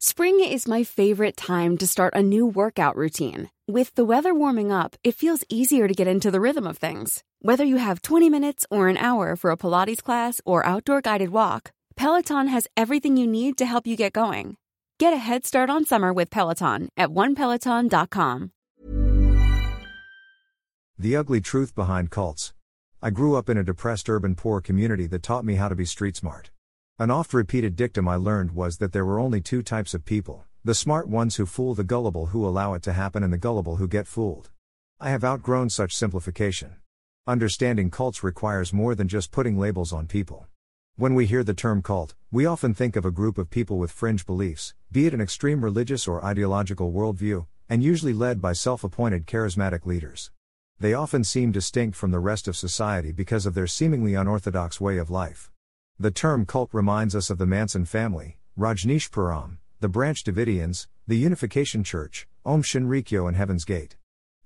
Spring is my favorite time to start a new workout routine. With the weather warming up, it feels easier to get into the rhythm of things. Whether you have 20 minutes or an hour for a Pilates class or outdoor guided walk, Peloton has everything you need to help you get going. Get a head start on summer with Peloton at OnePeloton.com. The ugly truth behind cults. I grew up in a depressed urban poor community that taught me how to be street smart. An oft-repeated dictum I learned was that there were only two types of people, the smart ones who fool the gullible who allow it to happen and the gullible who get fooled. I have outgrown such simplification. Understanding cults requires more than just putting labels on people. When we hear the term cult, we often think of a group of people with fringe beliefs, be it an extreme religious or ideological worldview, and usually led by self-appointed charismatic leaders. They often seem distinct from the rest of society because of their seemingly unorthodox way of life. The term cult reminds us of the Manson family, Rajneeshpuram, the Branch Davidians, the Unification Church, Om Shinrikyo and Heaven's Gate.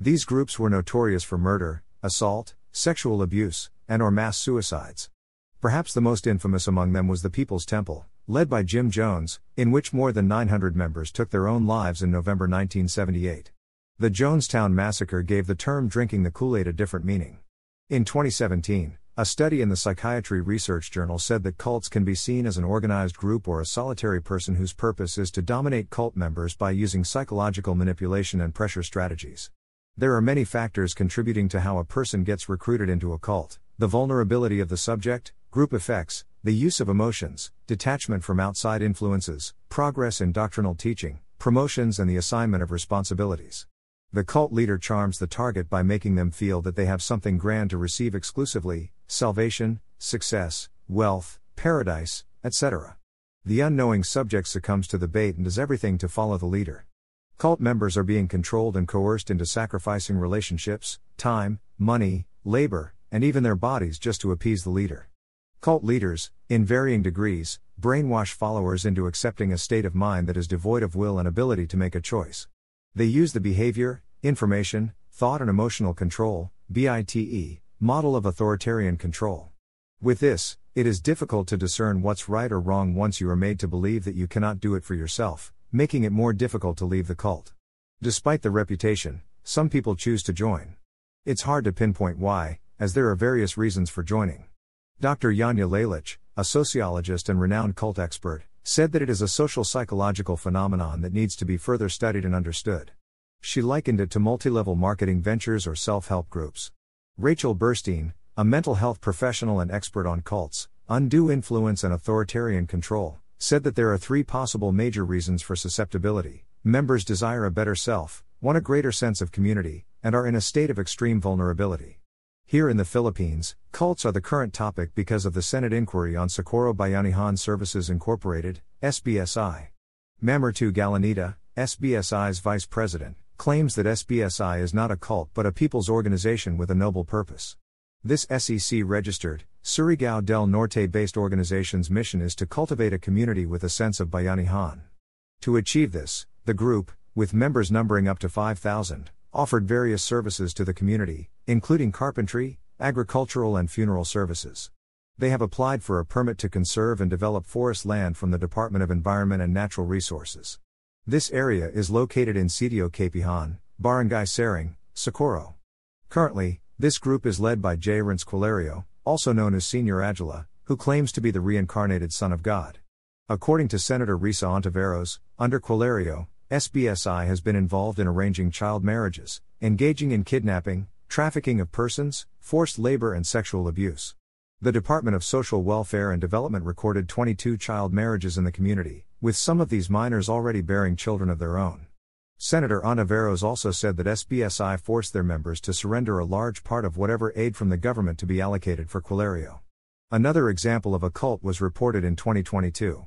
These groups were notorious for murder, assault, sexual abuse, and/or mass suicides. Perhaps the most infamous among them was the People's Temple, led by Jim Jones, in which more than 900 members took their own lives in November 1978. The Jonestown Massacre gave the term drinking the Kool-Aid a different meaning. In 2017, a study in the Psychiatry Research Journal said that cults can be seen as an organized group or a solitary person whose purpose is to dominate cult members by using psychological manipulation and pressure strategies. There are many factors contributing to how a person gets recruited into a cult: the vulnerability of the subject, group effects, the use of emotions, detachment from outside influences, progress in doctrinal teaching, promotions and the assignment of responsibilities. The cult leader charms the target by making them feel that they have something grand to receive exclusively: salvation, success, wealth, paradise, etc. The unknowing subject succumbs to the bait and does everything to follow the leader. Cult members are being controlled and coerced into sacrificing relationships, time, money, labor, and even their bodies just to appease the leader. Cult leaders, in varying degrees, brainwash followers into accepting a state of mind that is devoid of will and ability to make a choice. They use the behavior, information, thought and emotional control, BITE, model of authoritarian control. With this, it is difficult to discern what's right or wrong once you are made to believe that you cannot do it for yourself, making it more difficult to leave the cult. Despite the reputation, some people choose to join. It's hard to pinpoint why, as there are various reasons for joining. Dr. Janja Lalich, a sociologist and renowned cult expert, said that it is a social psychological phenomenon that needs to be further studied and understood. She likened it to multi-level marketing ventures or self-help groups. Rachel Burstein, a mental health professional and expert on cults, undue influence and authoritarian control, said that there are three possible major reasons for susceptibility: members desire a better self, want a greater sense of community, and are in a state of extreme vulnerability. Here in the Philippines, cults are the current topic because of the Senate inquiry on Socorro Bayanihan Services Incorporated, SBSI. Mamertu Galanita, SBSI's vice president, claims that SBSI is not a cult but a people's organization with a noble purpose. This SEC-registered, Surigao del Norte-based organization's mission is to cultivate a community with a sense of Bayanihan. To achieve this, the group, with members numbering up to 5,000, offered various services to the community, including carpentry, agricultural and funeral services. They have applied for a permit to conserve and develop forest land from the Department of Environment and Natural Resources. This area is located in Sitio Capihan, Barangay Sering, Socorro. Currently, this group is led by Jey Rhence Quilario, also known as Señor Agila, who claims to be the reincarnated Son of God. According to Senator Risa Hontiveros, under Quilario, SBSI has been involved in arranging child marriages, engaging in kidnapping, trafficking of persons, forced labor and sexual abuse. The Department of Social Welfare and Development recorded 22 child marriages in the community, with some of these minors already bearing children of their own. Senator Anaveros also said that SBSI forced their members to surrender a large part of whatever aid from the government to be allocated for Quilario. Another example of a cult was reported in 2022.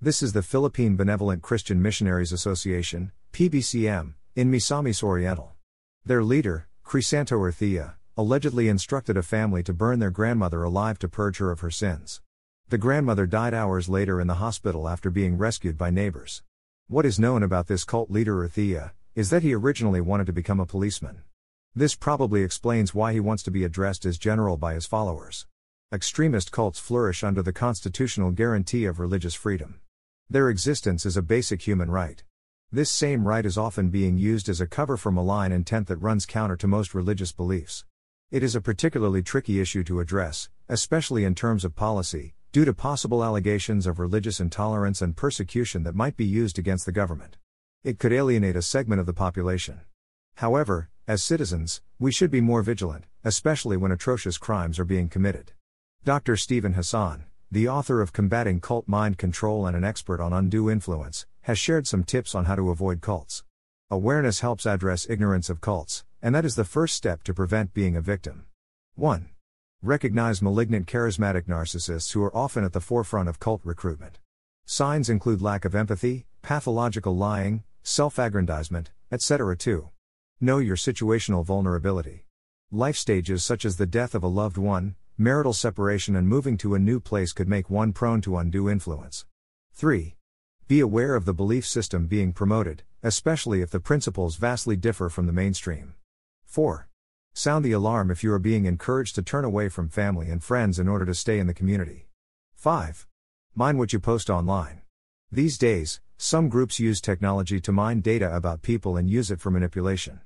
This is the Philippine Benevolent Christian Missionaries Association, PBCM, in Misamis Oriental. Their leader, Crisanto Urthea, allegedly instructed a family to burn their grandmother alive to purge her of her sins. The grandmother died hours later in the hospital after being rescued by neighbors. What is known about this cult leader Urthea is that he originally wanted to become a policeman. This probably explains why he wants to be addressed as general by his followers. Extremist cults flourish under the constitutional guarantee of religious freedom. Their existence is a basic human right. This same right is often being used as a cover for malign intent that runs counter to most religious beliefs. It is a particularly tricky issue to address, especially in terms of policy, due to possible allegations of religious intolerance and persecution that might be used against the government. It could alienate a segment of the population. However, as citizens, we should be more vigilant, especially when atrocious crimes are being committed. Dr. Stephen Hassan, the author of Combating Cult Mind Control and an expert on undue influence, has shared some tips on how to avoid cults. Awareness helps address ignorance of cults, and that is the first step to prevent being a victim. 1. Recognize malignant charismatic narcissists who are often at the forefront of cult recruitment. Signs include lack of empathy, pathological lying, self-aggrandizement, etc. 2. Know your situational vulnerability. Life stages such as the death of a loved one, marital separation and moving to a new place could make one prone to undue influence. 3. Be aware of the belief system being promoted, especially if the principles vastly differ from the mainstream. 4. Sound the alarm if you are being encouraged to turn away from family and friends in order to stay in the community. 5. Mind what you post online. These days, some groups use technology to mine data about people and use it for manipulation.